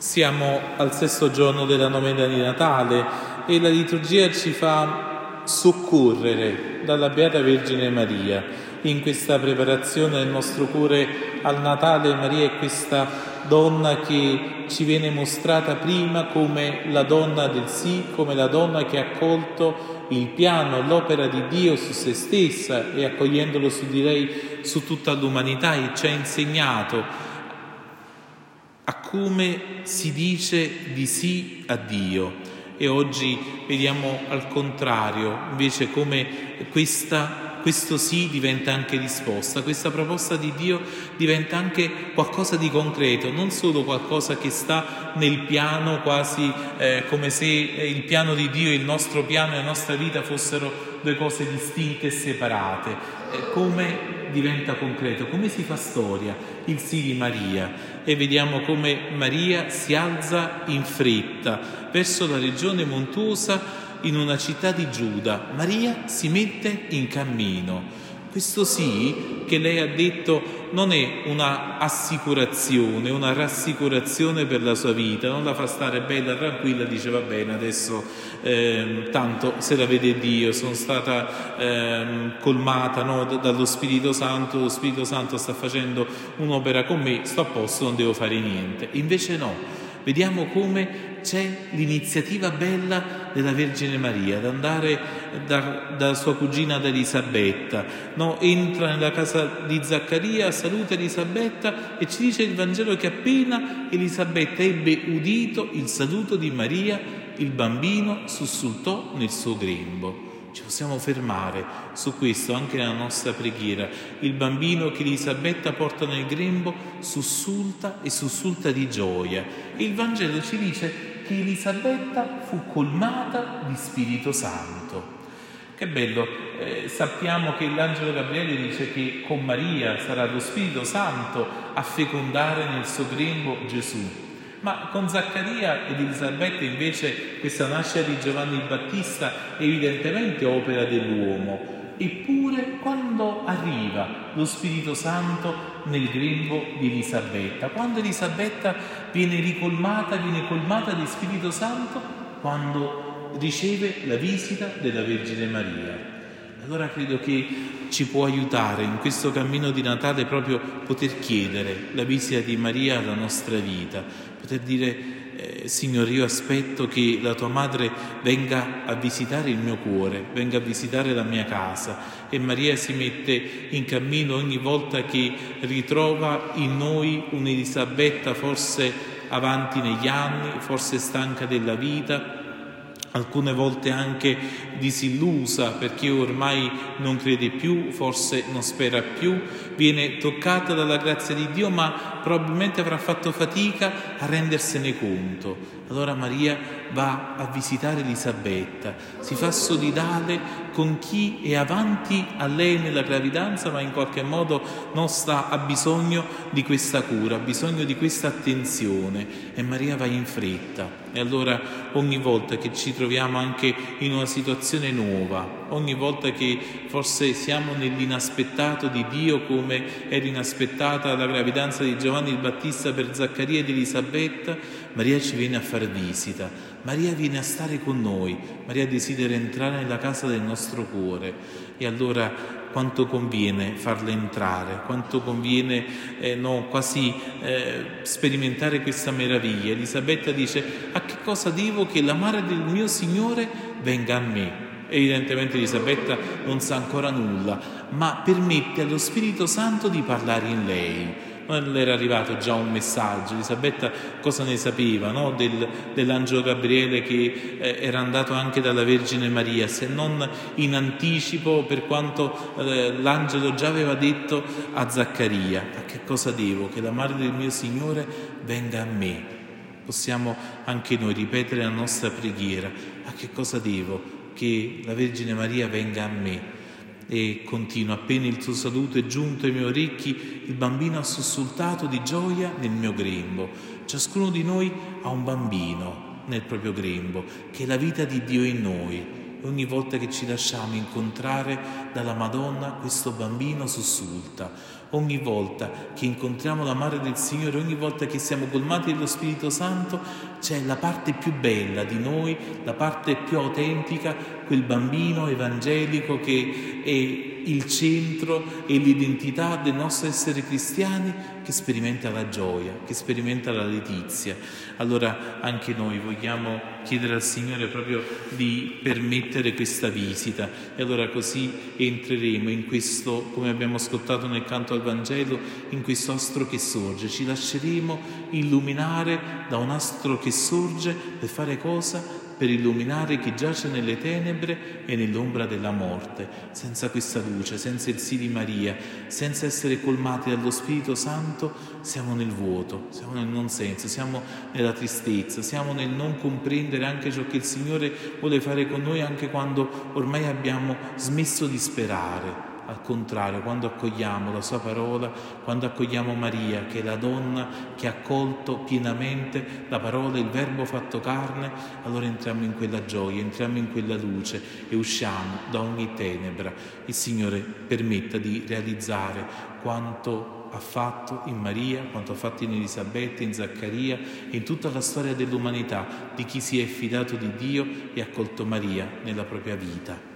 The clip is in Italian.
Siamo al sesto giorno della Novena di Natale e la liturgia ci fa soccorrere dalla Beata Vergine Maria. In questa preparazione del nostro cuore al Natale, Maria è questa donna che ci viene mostrata prima come la donna del sì, come la donna che ha accolto il piano, l'opera di Dio su se stessa e accogliendolo su di lei, su tutta l'umanità, e ci ha insegnato a come si dice di sì a Dio. E oggi vediamo al contrario invece come questo sì diventa anche risposta, questa proposta di Dio diventa anche qualcosa di concreto, non solo qualcosa che sta nel piano, quasi come se il piano di Dio e il nostro piano e la nostra vita fossero due cose distinte e separate. Come diventa concreto, come si fa storia il sì di Maria, e vediamo come Maria si alza in fretta verso la regione montuosa in una città di Giuda. Maria si mette in cammino. Questo sì che lei ha detto non è una assicurazione, una rassicurazione per la sua vita, non la fa stare bella, tranquilla, dice va bene, adesso tanto se la vede Dio, sono stata colmata dallo Spirito Santo sta facendo un'opera con me, sto a posto, non devo fare niente. Invece no. Vediamo come c'è l'iniziativa bella della Vergine Maria ad andare da sua cugina ad Elisabetta. Entra nella casa di Zaccaria, saluta Elisabetta e ci dice il Vangelo che appena Elisabetta ebbe udito il saluto di Maria, il bambino sussultò nel suo grembo. Ci possiamo fermare su questo anche nella nostra preghiera. Il bambino che Elisabetta porta nel grembo sussulta e sussulta di gioia. E il Vangelo ci dice che Elisabetta fu colmata di Spirito Santo. Che bello, sappiamo che l'angelo Gabriele dice che con Maria sarà lo Spirito Santo a fecondare nel suo grembo Gesù. Ma con Zaccaria ed Elisabetta invece questa nascita di Giovanni il Battista è evidentemente opera dell'uomo. Eppure quando arriva lo Spirito Santo nel grembo di Elisabetta, quando Elisabetta viene colmata di Spirito Santo, quando riceve la visita della Vergine Maria. Allora credo che ci può aiutare in questo cammino di Natale proprio poter chiedere la visita di Maria alla nostra vita, poter dire Signore, io aspetto che la tua madre venga a visitare il mio cuore, venga a visitare la mia casa. E Maria si mette in cammino ogni volta che ritrova in noi un'Elisabetta forse avanti negli anni, forse stanca della vita, alcune volte anche disillusa perché ormai non crede più, forse non spera più, viene toccata dalla grazia di Dio, ma probabilmente avrà fatto fatica a rendersene conto. Allora Maria va a visitare Elisabetta, si fa solidale con chi è avanti a lei nella gravidanza, ma in qualche modo ha bisogno di questa cura, ha bisogno di questa attenzione, e Maria va in fretta. E allora ogni volta che ci troviamo anche in una situazione nuova, ogni volta che forse siamo nell'inaspettato di Dio, come era inaspettata la gravidanza di Giovanni il Battista per Zaccaria ed Elisabetta, Maria ci viene a far visita, Maria viene a stare con noi, Maria desidera entrare nella casa del nostro cuore. E allora quanto conviene farla entrare, quanto conviene sperimentare questa meraviglia. Elisabetta dice: a che cosa devo che la madre del mio Signore venga a me? Evidentemente Elisabetta non sa ancora nulla, ma permette allo Spirito Santo di parlare in lei. Non era arrivato già un messaggio? Elisabetta cosa ne sapeva dell'angelo Gabriele che era andato anche dalla Vergine Maria, se non in anticipo, per quanto l'angelo già aveva detto a Zaccaria: a che cosa devo che la madre del mio Signore venga a me? Possiamo anche noi ripetere la nostra preghiera: a che cosa devo che la Vergine Maria venga a me? E continua: appena il suo saluto è giunto ai miei orecchi, il bambino ha sussultato di gioia nel mio grembo. Ciascuno di noi ha un bambino nel proprio grembo, che è la vita di Dio in noi. Ogni volta che ci lasciamo incontrare dalla Madonna, questo bambino sussulta. Ogni volta che incontriamo la Madre del Signore, ogni volta che siamo colmati dello Spirito Santo, c'è la parte più bella di noi, la parte più autentica, quel bambino evangelico che è il centro e l'identità del nostro essere cristiani, che sperimenta la gioia, che sperimenta la letizia. Allora anche noi vogliamo chiedere al Signore proprio di permettere questa visita, e allora così entreremo in questo, come abbiamo ascoltato nel canto al Vangelo, in questo astro che sorge. Ci lasceremo illuminare da un astro che sorge per fare cosa? Per illuminare chi giace nelle tenebre e nell'ombra della morte. Senza questa luce, senza il sì di Maria, senza essere colmati dallo Spirito Santo, siamo nel vuoto, siamo nel non senso, siamo nella tristezza, siamo nel non comprendere anche ciò che il Signore vuole fare con noi, anche quando ormai abbiamo smesso di sperare. Al contrario, quando accogliamo la sua parola, quando accogliamo Maria, che è la donna che ha accolto pienamente la parola, il verbo fatto carne, allora entriamo in quella gioia, entriamo in quella luce e usciamo da ogni tenebra. Il Signore permetta di realizzare quanto ha fatto in Maria, quanto ha fatto in Elisabetta, in Zaccaria e in tutta la storia dell'umanità, di chi si è fidato di Dio e ha accolto Maria nella propria vita.